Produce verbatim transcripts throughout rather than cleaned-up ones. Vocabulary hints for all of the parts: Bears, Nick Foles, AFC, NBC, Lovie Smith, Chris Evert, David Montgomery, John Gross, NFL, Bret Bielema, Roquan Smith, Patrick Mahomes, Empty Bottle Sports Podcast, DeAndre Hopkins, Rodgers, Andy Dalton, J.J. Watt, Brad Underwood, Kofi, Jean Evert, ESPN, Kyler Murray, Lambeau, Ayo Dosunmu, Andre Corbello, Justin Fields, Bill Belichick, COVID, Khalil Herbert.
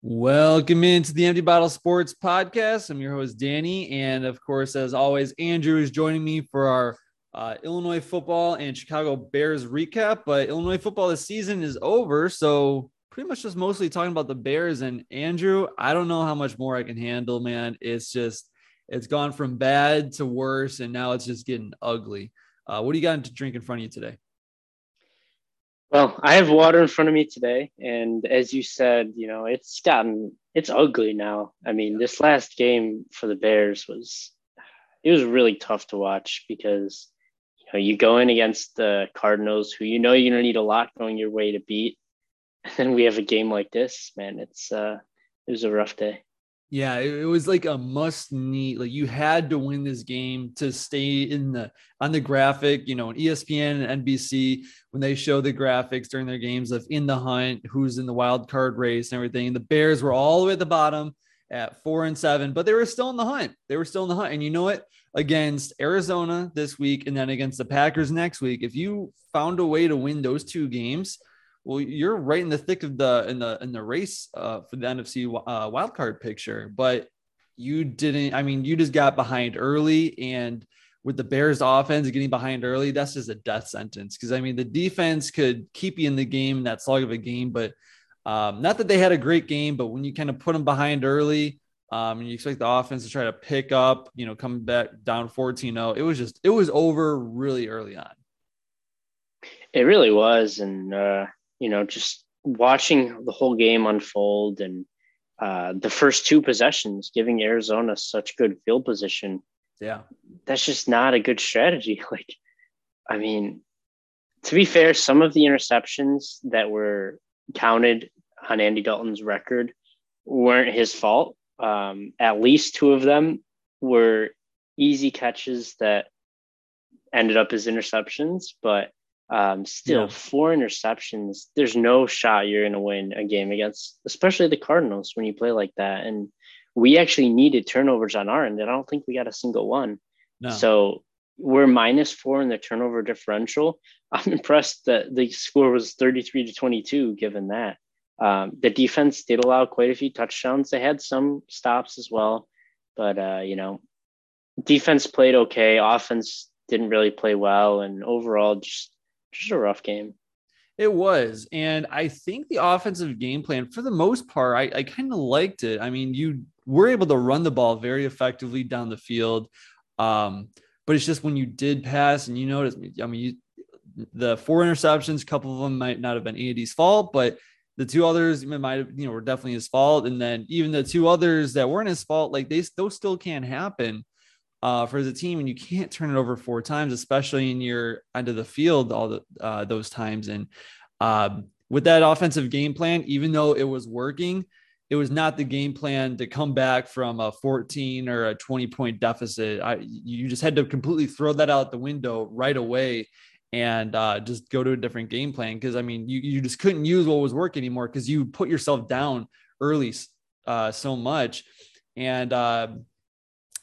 Welcome into the Empty Bottle Sports Podcast. I'm your host, Danny. And of course, as always, Andrew is joining me for our uh, Illinois football and Chicago Bears recap. But Illinois football this season is over. So pretty much just mostly talking about the Bears. And Andrew, I don't know how much more I can handle, man. It's just, it's gone from bad to worse. And now it's just getting ugly. Uh, what do you got to drink in front of you today? Well, I have water in front of me today, and as you said, you know, it's gotten, it's ugly now. I mean, this last game for the Bears was, it was really tough to watch because, you know, you go in against the Cardinals, who you know you're going to need a lot going your way to beat, and then we have a game like this, man. It's, uh, it was a rough day. Yeah, it was like a must need. Like you had to win this game to stay in the on the graphic. You know, on E S P N and N B C, when they show the graphics during their games of in the hunt, who's in the wild card race and everything. And the Bears were all the way at the bottom at four and seven, but they were still in the hunt. They were still in the hunt. And you know what? Against Arizona this week and then against the Packers next week, if you found a way to win those two games, well, you're right in the thick of the in the in the race uh, for the N F C uh, wildcard picture, but you didn't. I mean, you just got behind early, and with the Bears' offense getting behind early, that's just a death sentence. Because I mean, the defense could keep you in the game, that slog of a game, but um, not that they had a great game, but when you kind of put them behind early, um, and you expect the offense to try to pick up, you know, coming back down fourteen oh, it was just it was over really early on. It really was, and. Uh... You know, just watching the whole game unfold and uh, the first two possessions, giving Arizona such good field position. Yeah, that's just not a good strategy. Like, I mean, to be fair, some of the interceptions that were counted on Andy Dalton's record weren't his fault. Um, at least two of them were easy catches that ended up as interceptions, but Um, still yeah. Four interceptions. There's no shot you're going to win a game against, especially the Cardinals when you play like that. And we actually needed turnovers on our end, and I don't think we got a single one. No. So we're minus four in the turnover differential. I'm impressed that the score was thirty-three to twenty-two, given that. Um, the defense did allow quite a few touchdowns. They had some stops as well, but uh, you know, defense played okay. Offense didn't really play well. And overall, just Just a rough game. It was. And I think the offensive game plan, for the most part, I, I kind of liked it. I mean, you were able to run the ball very effectively down the field. Um, but it's just when you did pass and you notice, I mean, you, the four interceptions, a couple of them might not have been Andy's fault, but the two others might have, you know, were definitely his fault. And then even the two others that weren't his fault, like they those still can't happen. Uh, for the team, and you can't turn it over four times, especially in your end of the field, all the, uh, those times. And uh, with that offensive game plan, even though it was working, it was not the game plan to come back from a fourteen or a twenty point deficit. I, you just had to completely throw that out the window right away and uh, just go to a different game plan. Cause I mean, you, you just couldn't use what was working anymore because you put yourself down early uh, so much. And uh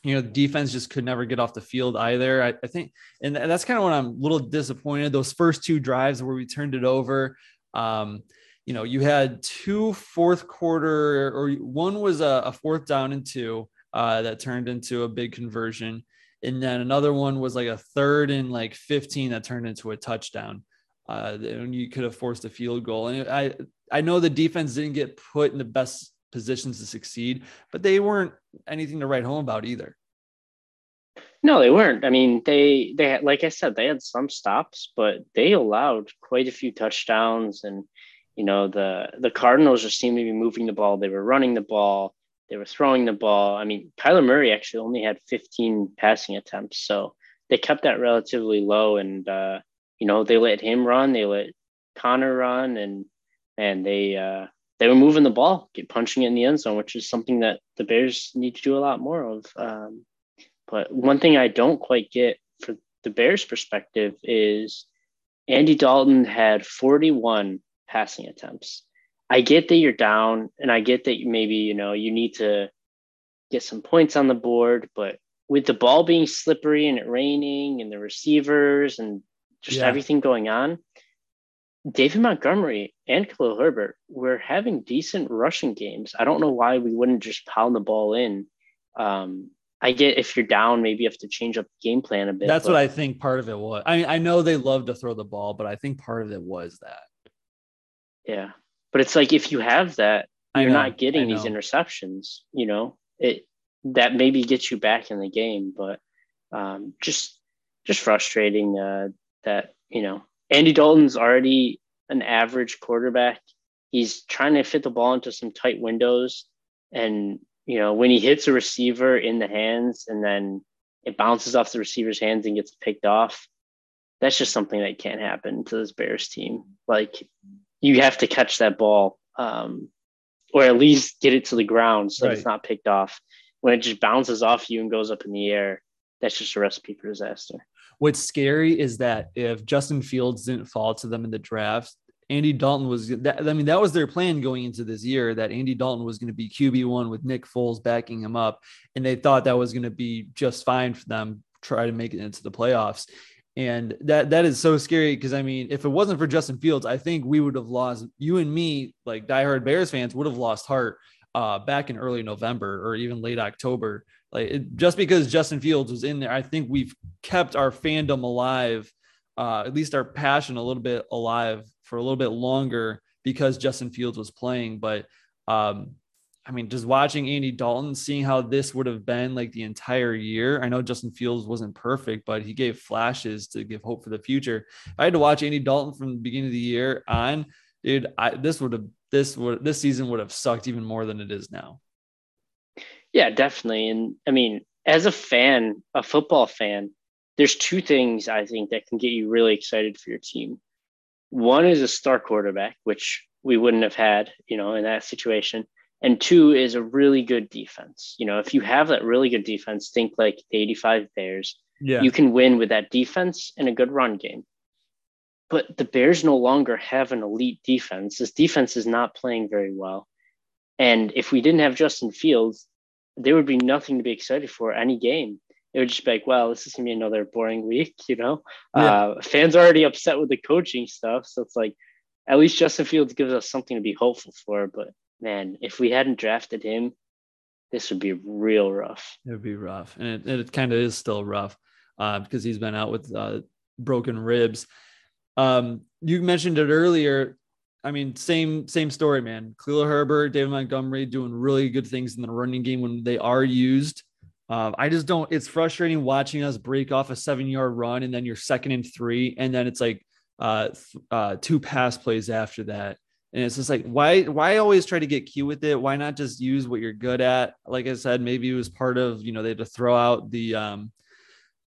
you know, the defense just could never get off the field either. I, I think, and that's kind of when I'm a little disappointed. Those first two drives where we turned it over, um, you know, you had two fourth quarter, or one was a, a fourth down and two uh, that turned into a big conversion. And then another one was like a third and like fifteen that turned into a touchdown. Uh, and you could have forced a field goal. And I, I know the defense didn't get put in the best positions to succeed, but they weren't anything to write home about either. No, they weren't. I mean, they, they had, like I said, they had some stops, but they allowed quite a few touchdowns. And, you know, the, the Cardinals just seemed to be moving the ball. They were running the ball. They were throwing the ball. I mean, Kyler Murray actually only had fifteen passing attempts. So they kept that relatively low and, uh, you know, they let him run. They let Connor run and, and they, uh, They were moving the ball, get punching it in the end zone, which is something that the Bears need to do a lot more of. Um, but one thing I don't quite get for the Bears' perspective is Andy Dalton had forty-one passing attempts. I get that you're down, and I get that maybe, you know, you need to get some points on the board, but with the ball being slippery and it raining and the receivers and just yeah. everything going on, David Montgomery and Khalil Herbert were having decent rushing games. I don't know why we wouldn't just pound the ball in. Um, I get if you're down, maybe you have to change up the game plan a bit. That's but. what I think part of it was. I mean, I know they love to throw the ball, but I think part of it was that. Yeah. But it's like, if you have that, you're know, not getting these interceptions, you know, it, that maybe gets you back in the game, but um, just, just frustrating uh, that, you know, Andy Dalton's already an average quarterback. He's trying to fit the ball into some tight windows. And, you know, when he hits a receiver in the hands and then it bounces off the receiver's hands and gets picked off, that's just something that can't happen to this Bears team. Like, you have to catch that ball um, or at least get it to the ground so right. that it's not picked off. When it just bounces off you and goes up in the air, that's just a recipe for disaster. What's scary is that if Justin Fields didn't fall to them in the draft, Andy Dalton was, that, I mean, that was their plan going into this year, that Andy Dalton was going to be Q B one with Nick Foles backing him up. And they thought that was going to be just fine for them, try to make it into the playoffs. And that, that is so scary. Cause I mean, if it wasn't for Justin Fields, I think we would have lost, you and me, like diehard Bears fans would have lost heart uh, back in early November or even late October. Like it, just because Justin Fields was in there, I think we've kept our fandom alive, uh, at least our passion a little bit alive for a little bit longer because Justin Fields was playing. But um, I mean, just watching Andy Dalton, seeing how this would have been like the entire year. I know Justin Fields wasn't perfect, but he gave flashes to give hope for the future. If I had to watch Andy Dalton from the beginning of the year on, dude, I, this would have, this would, this season would have sucked even more than it is now. Yeah, definitely. And I mean, as a fan, a football fan, there's two things I think that can get you really excited for your team. One is a star quarterback, which we wouldn't have had, you know, in that situation. And two is a really good defense. You know, if you have that really good defense, think like the eighty-five Bears, yeah. you can win with that defense and a good run game. But the Bears no longer have an elite defense. This defense is not playing very well. And if we didn't have Justin Fields, there would be nothing to be excited for any game. It would just be like, wow, this is going to be another boring week, you know? Yeah. Uh, fans are already upset with the coaching stuff. So it's like, at least Justin Fields gives us something to be hopeful for. But man, if we hadn't drafted him, this would be real rough. It would be rough. And it, it kind of is still rough uh, because he's been out with uh, broken ribs. Um, you mentioned it earlier. I mean, same same story, man. Khalil Herbert, David Montgomery doing really good things in the running game when they are used. Uh, I just don't – it's frustrating watching us break off a seven-yard run and then you're second and three, and then it's like uh, uh, two pass plays after that. And it's just like, why why always try to get cute with it? Why not just use what you're good at? Like I said, maybe it was part of, you know, they had to throw out the um,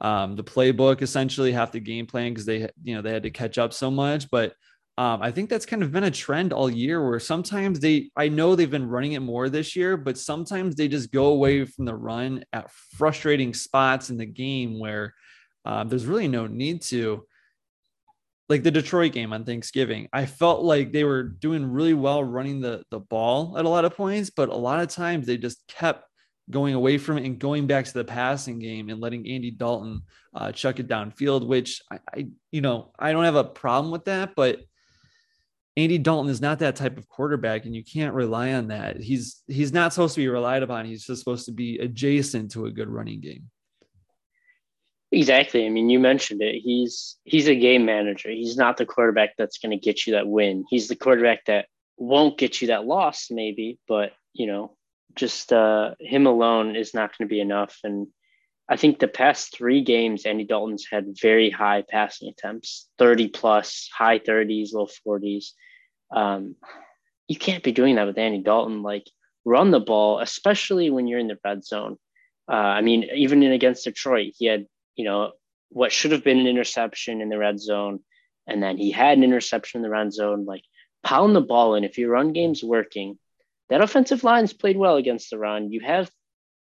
um, the playbook, essentially, half the game plan because they, you know, they had to catch up so much. But – Um, I think that's kind of been a trend all year where sometimes they, I know they've been running it more this year, but sometimes they just go away from the run at frustrating spots in the game where uh, there's really no need to. Like the Detroit game on Thanksgiving, I felt like they were doing really well running the, the ball at a lot of points, but a lot of times they just kept going away from it and going back to the passing game and letting Andy Dalton uh, chuck it downfield, which I, I, you know, I don't have a problem with that, but Andy Dalton is not that type of quarterback, and you can't rely on that. He's he's not supposed to be relied upon. He's just supposed to be adjacent to a good running game. Exactly. I mean, you mentioned it. He's he's a game manager. He's not the quarterback that's going to get you that win. He's the quarterback that won't get you that loss, maybe, but you know, just uh, him alone is not going to be enough. And I think the past three games, Andy Dalton's had very high passing attempts, thirty plus, high thirties, low forties. Um, you can't be doing that with Andy Dalton. Like, run the ball, especially when you're in the red zone. Uh, I mean, even in against Detroit, he had, you know, what should have been an interception in the red zone, and then he had an interception in the red zone. Like, pound the ball in. If your run game's working, that offensive line's played well against the run. You have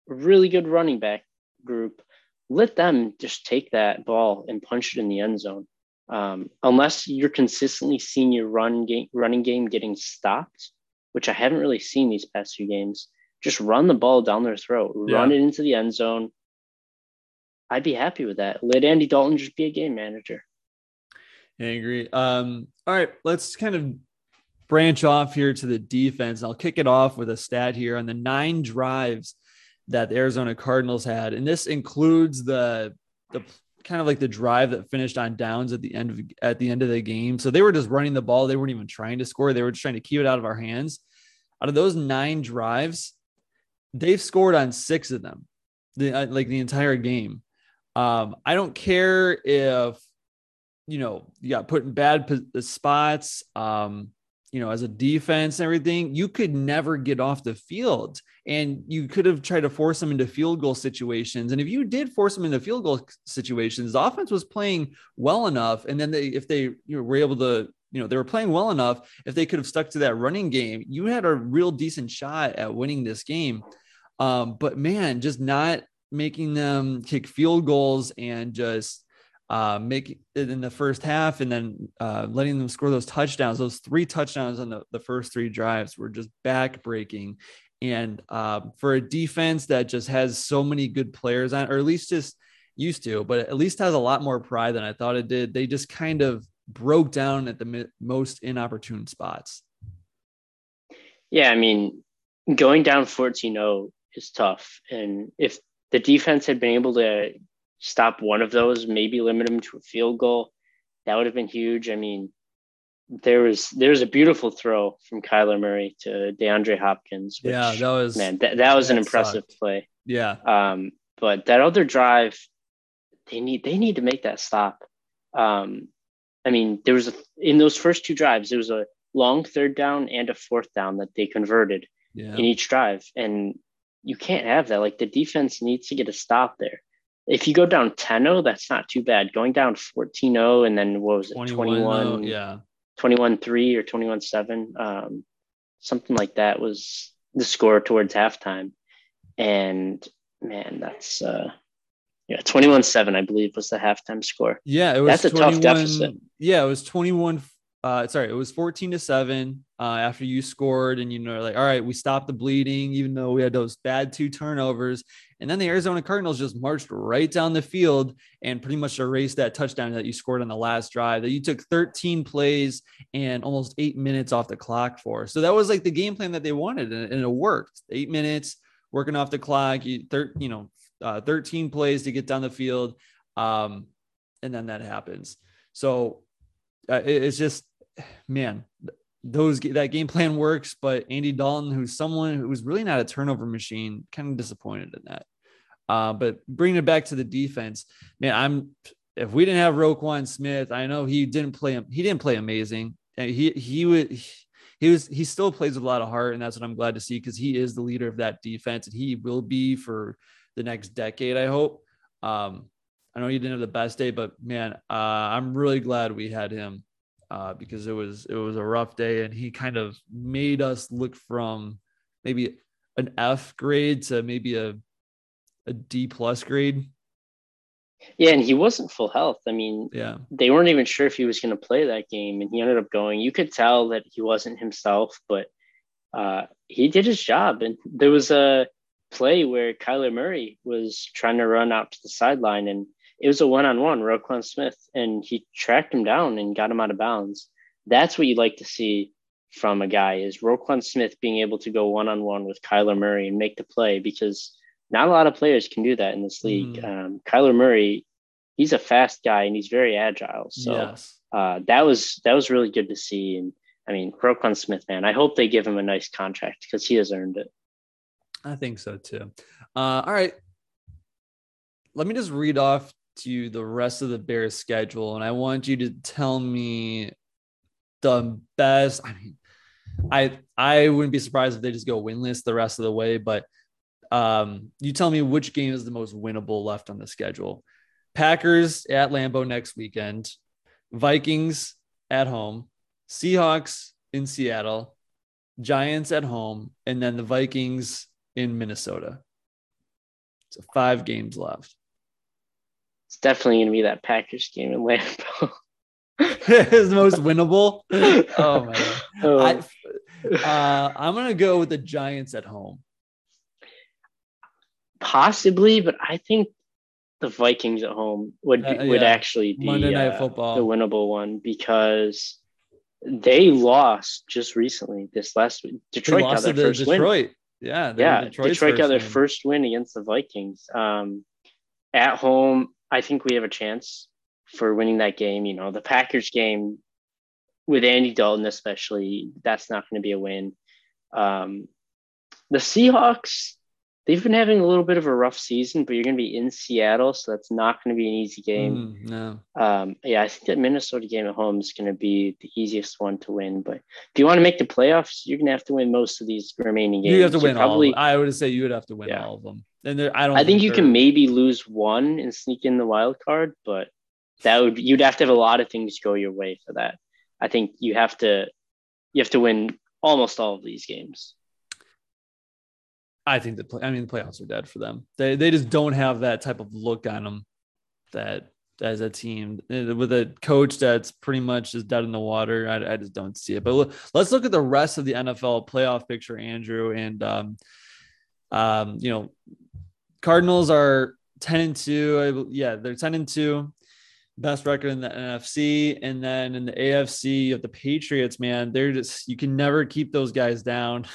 a really good running back group. Let them just take that ball and punch it in the end zone. Um, unless you're consistently seeing your run game, running game getting stopped, which I haven't really seen these past few games, just run the ball down their throat, run yeah. it into the end zone. I'd be happy with that. Let Andy Dalton just be a game manager. angry. Um, all right, let's kind of branch off here to the defense. I'll kick it off with a stat here on the nine drives that the Arizona Cardinals had. And this includes the, the kind of like the drive that finished on downs at the end of, at the end of the game. So they were just running the ball. They weren't even trying to score. They were just trying to keep it out of our hands. Out of those nine drives, they've scored on six of them, the, uh, like the entire game. Um, I don't care if, you know, you got put in bad spots, um, you know, as a defense and everything, you could never get off the field, and you could have tried to force them into field goal situations. And if you did force them into field goal situations, the offense was playing well enough. And then they, if they you know, were able to, you know, they were playing well enough, if they could have stuck to that running game, you had a real decent shot at winning this game. Um, but man, just not making them kick field goals and just, Uh, make it in the first half, and then uh, letting them score those touchdowns. Those three touchdowns on the, the first three drives were just backbreaking. And uh, for a defense that just has so many good players on, or at least just used to, but at least has a lot more pride than I thought it did, they just kind of broke down at the mi- most inopportune spots. Yeah, I mean, going down fourteen oh is tough. And if the defense had been able to stop one of those, maybe limit them to a field goal, that would have been huge. I mean, there was, there was a beautiful throw from Kyler Murray to DeAndre Hopkins. Which, yeah, that was, man, that, that was that an impressive sucked. play. Yeah. Um, but that other drive, they need, they need to make that stop. Um, I mean, there was a, in those first two drives, there was a long third down and a fourth down that they converted yeah. in each drive. And you can't have that. Like, the defense needs to get a stop there. If you go down ten oh, that's not too bad. Going down fourteen oh and then what was it, twenty-one, twenty-one yeah, twenty-one three or twenty-one seven, um, something like that was the score towards halftime. And man, that's uh, yeah, twenty-one seven, I believe, was the halftime score. Yeah, it was. That's a tough deficit. Yeah, it was twenty-one. Uh, sorry, it was fourteen to seven uh, after you scored, and you know, like, all right, we stopped the bleeding, even though we had those bad two turnovers. And then the Arizona Cardinals just marched right down the field and pretty much erased that touchdown that you scored on the last drive that you took thirteen plays and almost eight minutes off the clock for. So that was like the game plan that they wanted, and it worked. Eight minutes working off the clock, you, thir- you know, uh, thirteen plays to get down the field. Um, and then that happens. So uh, it, it's just, man, those that game plan works, but Andy Dalton, who's someone who was really not a turnover machine, kind of disappointed in that. Uh, but bringing it back to the defense, man, I'm if we didn't have Roquan Smith, I know he didn't play he didn't play amazing. He he would he was he still plays with a lot of heart, and that's what I'm glad to see, because he is the leader of that defense, and he will be for the next decade, I hope. Um, I know he didn't have the best day, but man, uh, I'm really glad we had him. Uh, because it was it was a rough day, and he kind of made us look from maybe an F grade to maybe a a D plus grade. Yeah, and he wasn't full health. I mean, yeah, they weren't even sure if he was going to play that game, and he ended up going. You could tell that he wasn't himself, but uh, he did his job. And there was a play where Kyler Murray was trying to run out to the sideline, and it was a one-on-one, Roquan Smith, and he tracked him down and got him out of bounds. That's what you'd like to see from a guy, is Roquan Smith being able to go one-on-one with Kyler Murray and make the play, because not a lot of players can do that in this league. Mm. Um, Kyler Murray, he's a fast guy, and he's very agile. So yes. uh, that was that was really good to see. And, I mean, Roquan Smith, man, I hope they give him a nice contract, because he has earned it. I think so, too. Uh, all right. Let me just read off to you the rest of the Bears schedule, and I want you to tell me the best. I mean, I I wouldn't be surprised if they just go winless the rest of the way, but um, you tell me which game is the most winnable left on the schedule. Packers at Lambeau next weekend, Vikings at home, Seahawks in Seattle, Giants at home, and then the Vikings in Minnesota. So five games left. It's definitely going to be that Packers game in Lambeau. It's the most winnable. Oh, my God. Oh. I, uh, I'm going to go with the Giants at home. Possibly, but I think the Vikings at home would uh, would yeah. actually be Monday Night uh, Football, the winnable one, because they lost just recently this last week. Detroit got their first Detroit. win. Yeah, yeah. Detroit's Detroit got their win. first win against the Vikings. Um, at home, I think we have a chance for winning that game. You know, the Packers game with Andy Dalton, especially, that's not going to be a win. Um, the Seahawks, they've been having a little bit of a rough season, but you're going to be in Seattle, so that's not going to be an easy game. Mm, no. Um, yeah, I think that Minnesota game at home is going to be the easiest one to win. But if you want to make the playoffs, you're going to have to win most of these remaining games. You have to win probably, all. I would say you would have to win yeah. all of them. And there, I don't. I think, think you can maybe lose one and sneak in the wild card, but that would you'd have to have a lot of things go your way for that. I think you have to you have to win almost all of these games. I think the I mean the playoffs are dead for them. They they just don't have that type of look on them that as a team with a coach that's pretty much just dead in the water. I, I just don't see it. But look, let's look at the rest of the N F L playoff picture, Andrew. And um, um, you know, Cardinals are ten and two. I, yeah, they're ten and two. Best record in the N F C, and then in the A F C, you have the Patriots. Man, they're just—you can never keep those guys down.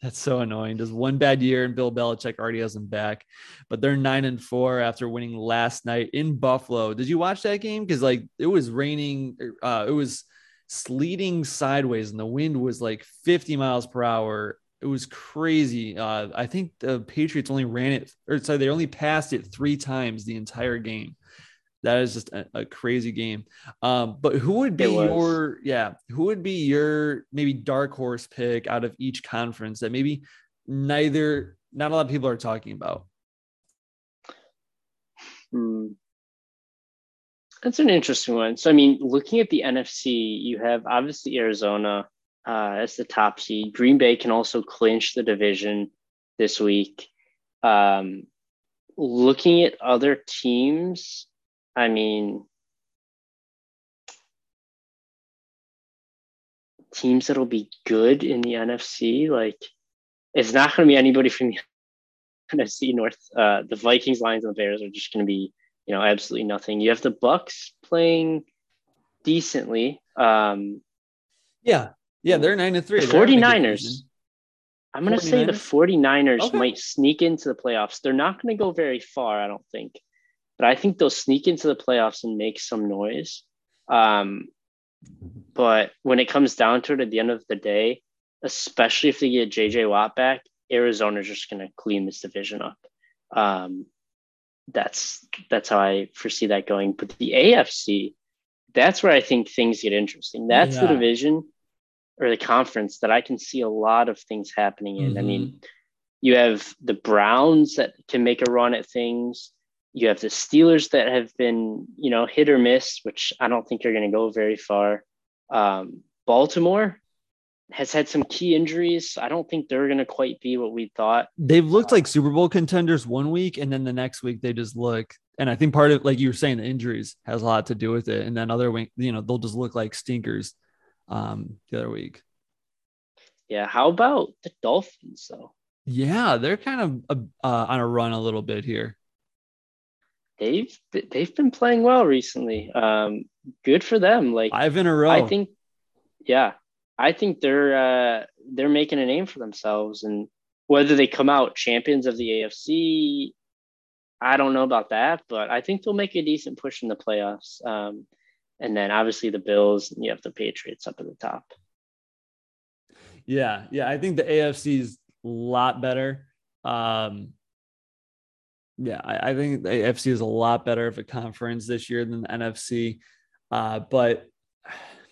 That's so annoying. Just one bad year, and Bill Belichick already has them back. But they're nine and four after winning last night in Buffalo. Did you watch that game? Because like it was raining, uh, it was sleeting sideways, and the wind was like fifty miles per hour. It was crazy. Uh, I think the Patriots only ran it, or sorry, they only passed it three times the entire game. That is just a, a crazy game. Um, but who would be your, yeah, who would be your maybe dark horse pick out of each conference that maybe neither, not a lot of people are talking about? Hmm. That's an interesting one. So, I mean, looking at the N F C, you have obviously Arizona uh, as the top seed. Green Bay can also clinch the division this week. Um, looking at other teams, I mean, teams that'll be good in the N F C, like, it's not going to be anybody from the N F C North. Uh, the Vikings, Lions, and the Bears are just going to be, you know, absolutely nothing. You have the Bucs playing decently. Um, yeah, yeah, they're nine and three. The forty-niners. I'm going to say the forty-niners okay. might sneak into the playoffs. They're not going to go very far, I don't think. But I think they'll sneak into the playoffs and make some noise. Um, but when it comes down to it at the end of the day, especially if they get J J. Watt back, Arizona's just going to clean this division up. Um, that's that's how I foresee that going. But the A F C, that's where I think things get interesting. That's yeah. the division or the conference that I can see a lot of things happening in. Mm-hmm. I mean, you have the Browns that can make a run at things. You have the Steelers that have been, you know, hit or miss, which I don't think are going to go very far. Um, Baltimore has had some key injuries. I don't think they're going to quite be what we thought. They've looked like Super Bowl contenders one week, and then the next week they just look. And I think part of, like you were saying, the injuries has a lot to do with it. And then other week, you know, they'll just look like stinkers um, the other week. Yeah. How about the Dolphins, though? Yeah, they're kind of uh, on a run a little bit here. They've they've been playing well recently. Um, good for them. Like five in a row. I think, yeah, I think they're uh, they're making a name for themselves. And whether they come out champions of the A F C, I don't know about that, but I think they'll make a decent push in the playoffs. Um, and then obviously the Bills, and you have the Patriots up at the top. Yeah, yeah, I think the A F C is a lot better. Um, Yeah, I think the A F C is a lot better of a conference this year than the N F C. Uh, but,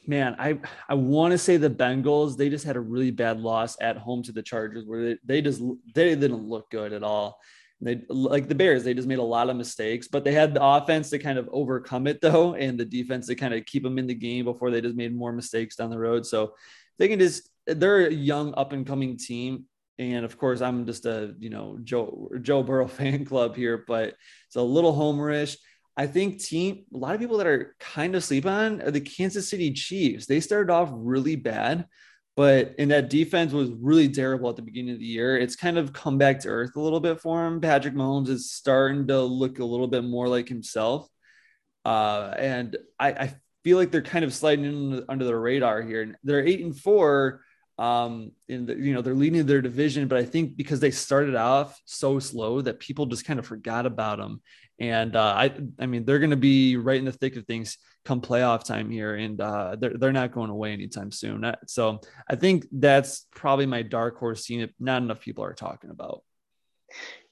man, I I want to say the Bengals, they just had a really bad loss at home to the Chargers where they, they just they didn't look good at all. They like the Bears, they just made a lot of mistakes, but they had the offense to kind of overcome it, though, and the defense to kind of keep them in the game before they just made more mistakes down the road. So they can just – they're a young up-and-coming team. And of course, I'm just a, you know, Joe, Joe Burrow fan club here, but it's a little homerish. I think team, a lot of people that are kind of sleep on are the Kansas City Chiefs. They started off really bad, But and that defense was really terrible at the beginning of the year. It's kind of come back to earth a little bit for him. Patrick Mahomes is starting to look a little bit more like himself. Uh, and I, I feel like they're kind of sliding in under the radar here. And they're eight and four. Um, in the, you know, they're leading their division, but I think because they started off so slow that people just kind of forgot about them. And, uh, I, I mean, they're going to be right in the thick of things come playoff time here, and, uh, they're, they're not going away anytime soon. So I think that's probably my dark horse team. If not enough people are talking about.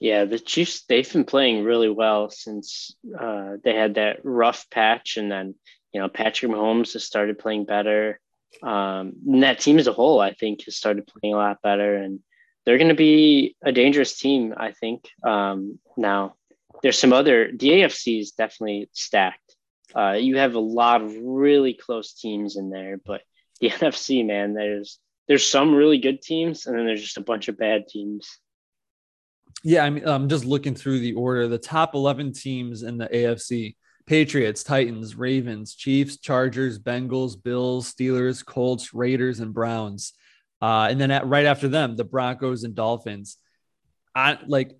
Yeah. The Chiefs, they've been playing really well since, uh, they had that rough patch, and then, you know, Patrick Mahomes has started playing better. Um, and that team as a whole, I think, has started playing a lot better, and they're going to be a dangerous team, I think. Um, now there's some other, the A F C is definitely stacked. Uh, you have a lot of really close teams in there, but the N F C, man, there's, there's some really good teams, and then there's just a bunch of bad teams. Yeah. I mean, I'm just looking through the order, the top eleven teams in the A F C: Patriots, Titans, Ravens, Chiefs, Chargers, Bengals, Bills, Steelers, Colts, Raiders, and Browns. Uh, and then at, right after them, the Broncos and Dolphins. I like,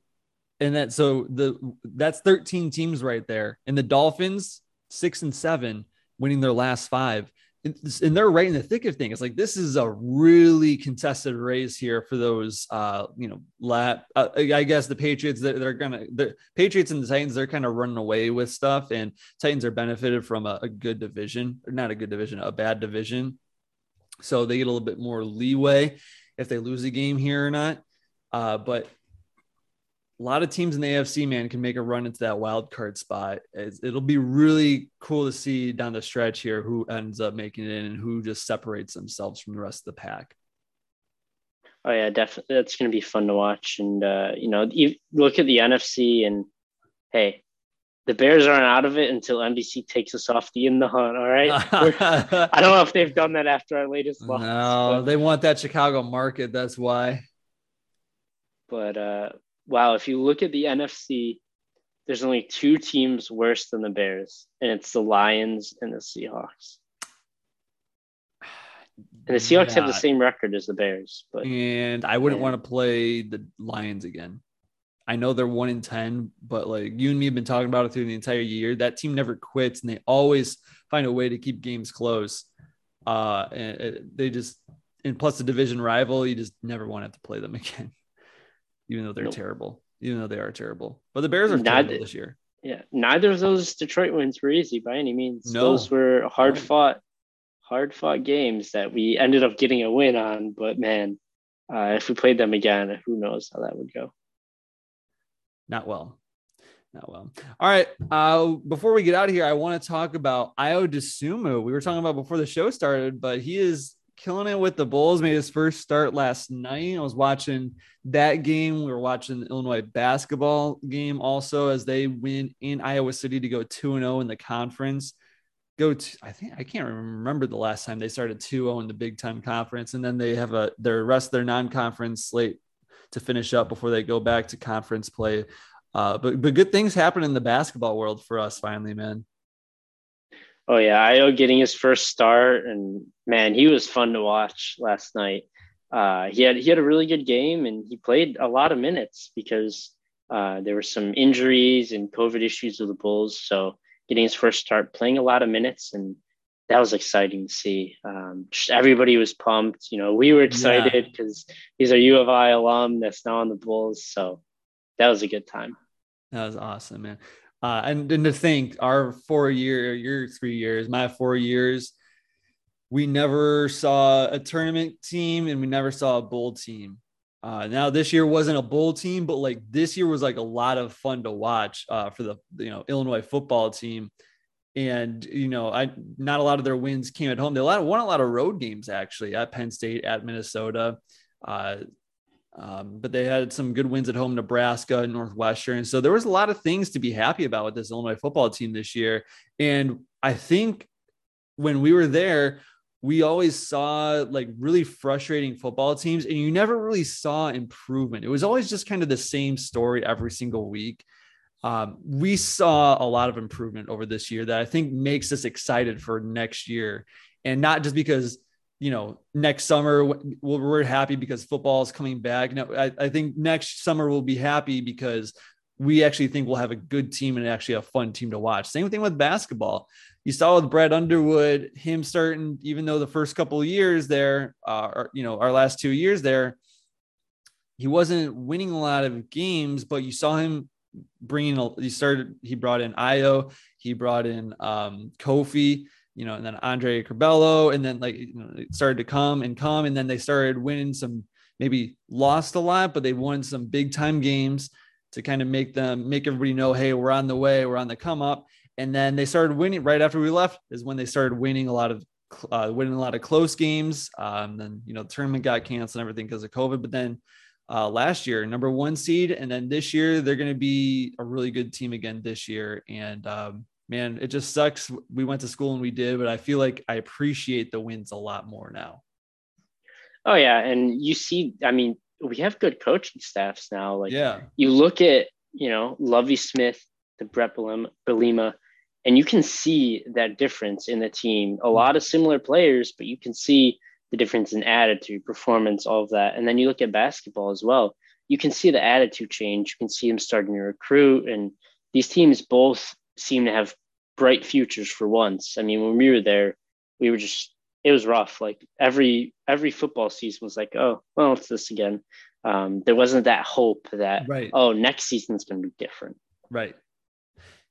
and that, so the, that's thirteen teams right there. And the Dolphins, six and seven, winning their last five. And they're right in the thick of things. It's like, this is a really contested race here for those, uh, you know, lap, uh, I guess the Patriots, they're, they're going to, the Patriots and the Titans, they're kind of running away with stuff, and Titans are benefited from a, a good division, or not a good division, a bad division. So they get a little bit more leeway if they lose a game here or not. Uh, but a lot of teams in the A F C, man, can make a run into that wild card spot. It'll be really cool to see down the stretch here who ends up making it in and who just separates themselves from the rest of the pack. Oh yeah, definitely. That's going to be fun to watch. And, uh, you know, you look at the N F C, and hey, the Bears aren't out of it until N B C takes us off the in the hunt. All right. I don't know if they've done that after our latest loss. No, but they want that Chicago market. That's why. But, uh, wow, if you look at the N F C, there's only two teams worse than the Bears, and it's the Lions and the Seahawks. And the Seahawks yeah. have the same record as the Bears. But And I wouldn't yeah. want to play the Lions again. I know they're one in ten, but like you and me have been talking about it through the entire year. That team never quits, and they always find a way to keep games close. Uh, and it, they just, and plus the division rival, you just never want to have to play them again. Even though they're nope. terrible, even though they are terrible. But the Bears are neither, terrible this year. Yeah, neither of those Detroit wins were easy by any means. No. Those were hard-fought, hard-fought games that we ended up getting a win on. But, man, uh, if we played them again, who knows how that would go. Not well. Not well. All right, uh, before we get out of here, I want to talk about Ayo Dosunmu. We were talking about before the show started, but he is – killing it with the Bulls. Made his first start last night. I was watching that game. We were watching the Illinois basketball game also, as they win in Iowa City to go two and oh in the conference. Go to, I think, I can't remember the last time they started two and oh in the Big Ten Conference. And then they have a their rest of their non-conference slate to finish up before they go back to conference play. Uh, but, but good things happen in the basketball world for us finally, man. Oh, yeah, Ayo getting his first start, and, man, he was fun to watch last night. Uh, he had he had a really good game, and he played a lot of minutes because uh, there were some injuries and COVID issues with the Bulls, so getting his first start, playing a lot of minutes, and that was exciting to see. Um, everybody was pumped. You know, we were excited because yeah. he's a U of I alum that's now on the Bulls, so that was a good time. That was awesome, man. Uh, and, and to think our four year, your three years, my four years, we never saw a tournament team, and we never saw a bowl team. Uh, now this year wasn't a bowl team, but like this year was like a lot of fun to watch uh, for the, you know, Illinois football team. And, you know, I, not a lot of their wins came at home. They a lot, won a lot of road games actually at Penn State, at Minnesota, uh, Um, but they had some good wins at home, Nebraska, Northwestern. So there was a lot of things to be happy about with this Illinois football team this year. And I think when we were there, we always saw like really frustrating football teams, and you never really saw improvement. It was always just kind of the same story every single week. Um, we saw a lot of improvement over this year that I think makes us excited for next year, and not just because you know, next summer we're happy because football is coming back. No, I, I think next summer we'll be happy because we actually think we'll have a good team and actually a fun team to watch. Same thing with basketball. You saw with Brad Underwood, him starting, even though the first couple of years there, uh, or, you know, our last two years there, he wasn't winning a lot of games, but you saw him bringing, a, he started, he brought in Ayo, he brought in um, Kofi, you know, and then Andre Corbello, and then like, you know, it started to come and come. And then they started winning some, maybe lost a lot, but they won some big time games to kind of make them, make everybody know, hey, we're on the way, we're on the come up. And then they started winning right after we left is when they started winning a lot of, uh, winning a lot of close games. Um, then, you know, the tournament got canceled and everything because of COVID, but then uh, last year, number one seed. And then this year, they're going to be a really good team again this year. And, um, man, it just sucks. We went to school and we did, but I feel like I appreciate the wins a lot more now. Oh yeah. And you see, I mean, we have good coaching staffs now. Like yeah. you look at, you know, Lovie Smith, the Bret Bielema, and you can see that difference in the team, a lot of similar players, but you can see the difference in attitude, performance, all of that. And then you look at basketball as well. You can see the attitude change. You can see them starting to recruit, and these teams both seem to have bright futures for once. I mean, when we were there, we were just, it was rough. Like every, every football season was like, oh, well, it's this again. Um, there wasn't that hope that, right. oh, next season's going to be different. Right.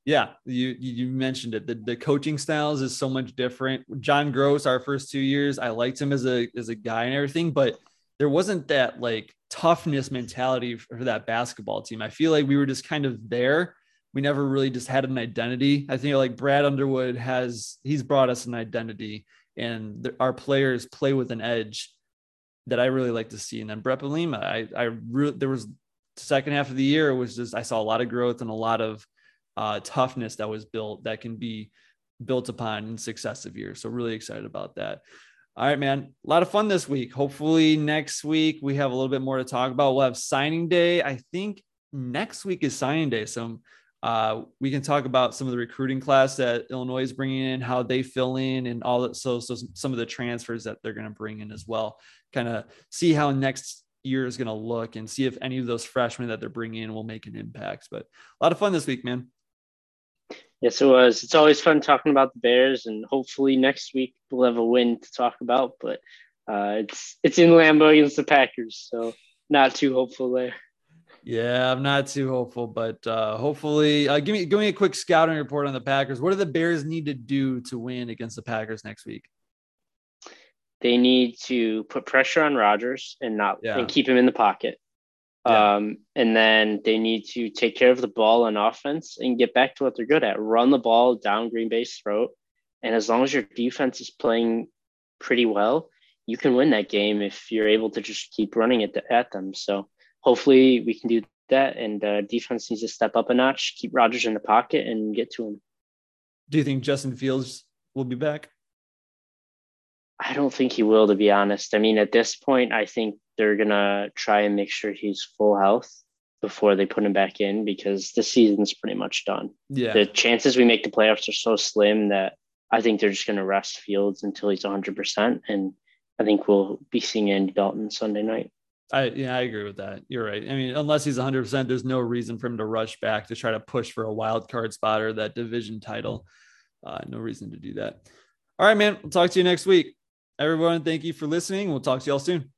Yeah. You, you mentioned it. The, the coaching styles is so much different. John Gross, our first two years, I liked him as a, as a guy and everything, but there wasn't that like toughness mentality for that basketball team. I feel like we were just kind of there. We never really just had an identity. I think like Brad Underwood has, he's brought us an identity, and the, our players play with an edge that I really like to see. And then Bret Bielema, I, I really, there was second half of the year was just, I saw a lot of growth and a lot of uh, toughness that was built that can be built upon in successive years. So really excited about that. All right, man. A lot of fun this week. Hopefully next week we have a little bit more to talk about. We'll have signing day. I think next week is signing day. So Uh, we can talk about some of the recruiting class that Illinois is bringing in, how they fill in, and all that. So, so some of the transfers that they're going to bring in as well, kind of see how next year is going to look and see if any of those freshmen that they're bringing in will make an impact. But a lot of fun this week, man. Yes, it was. It's always fun talking about the Bears, and hopefully next week we'll have a win to talk about, but uh, it's, it's in Lambeau against the Packers. So not too hopeful there. Yeah, I'm not too hopeful, but uh, hopefully uh, give me give me a quick scouting report on the Packers. What do the Bears need to do to win against the Packers next week? They need to put pressure on Rodgers and not yeah. and keep him in the pocket. Yeah. Um, and then they need to take care of the ball on offense and get back to what they're good at. Run the ball down Green Bay's throat. And as long as your defense is playing pretty well, you can win that game if you're able to just keep running it at them. So hopefully we can do that, and uh, defense needs to step up a notch, keep Rodgers in the pocket, and get to him. Do you think Justin Fields will be back? I don't think he will, to be honest. I mean, at this point, I think they're going to try and make sure he's full health before they put him back in, because the season's pretty much done. Yeah. The chances we make the playoffs are so slim that I think they're just going to rest Fields until he's one hundred percent, and I think we'll be seeing Andy Dalton Sunday night. I yeah, I agree with that. You're right. I mean, unless he's one hundred percent, there's no reason for him to rush back to try to push for a wild card spot or that division title. Uh, no reason to do that. All right, man. We'll talk to you next week. Everyone, thank you for listening. We'll talk to you all soon.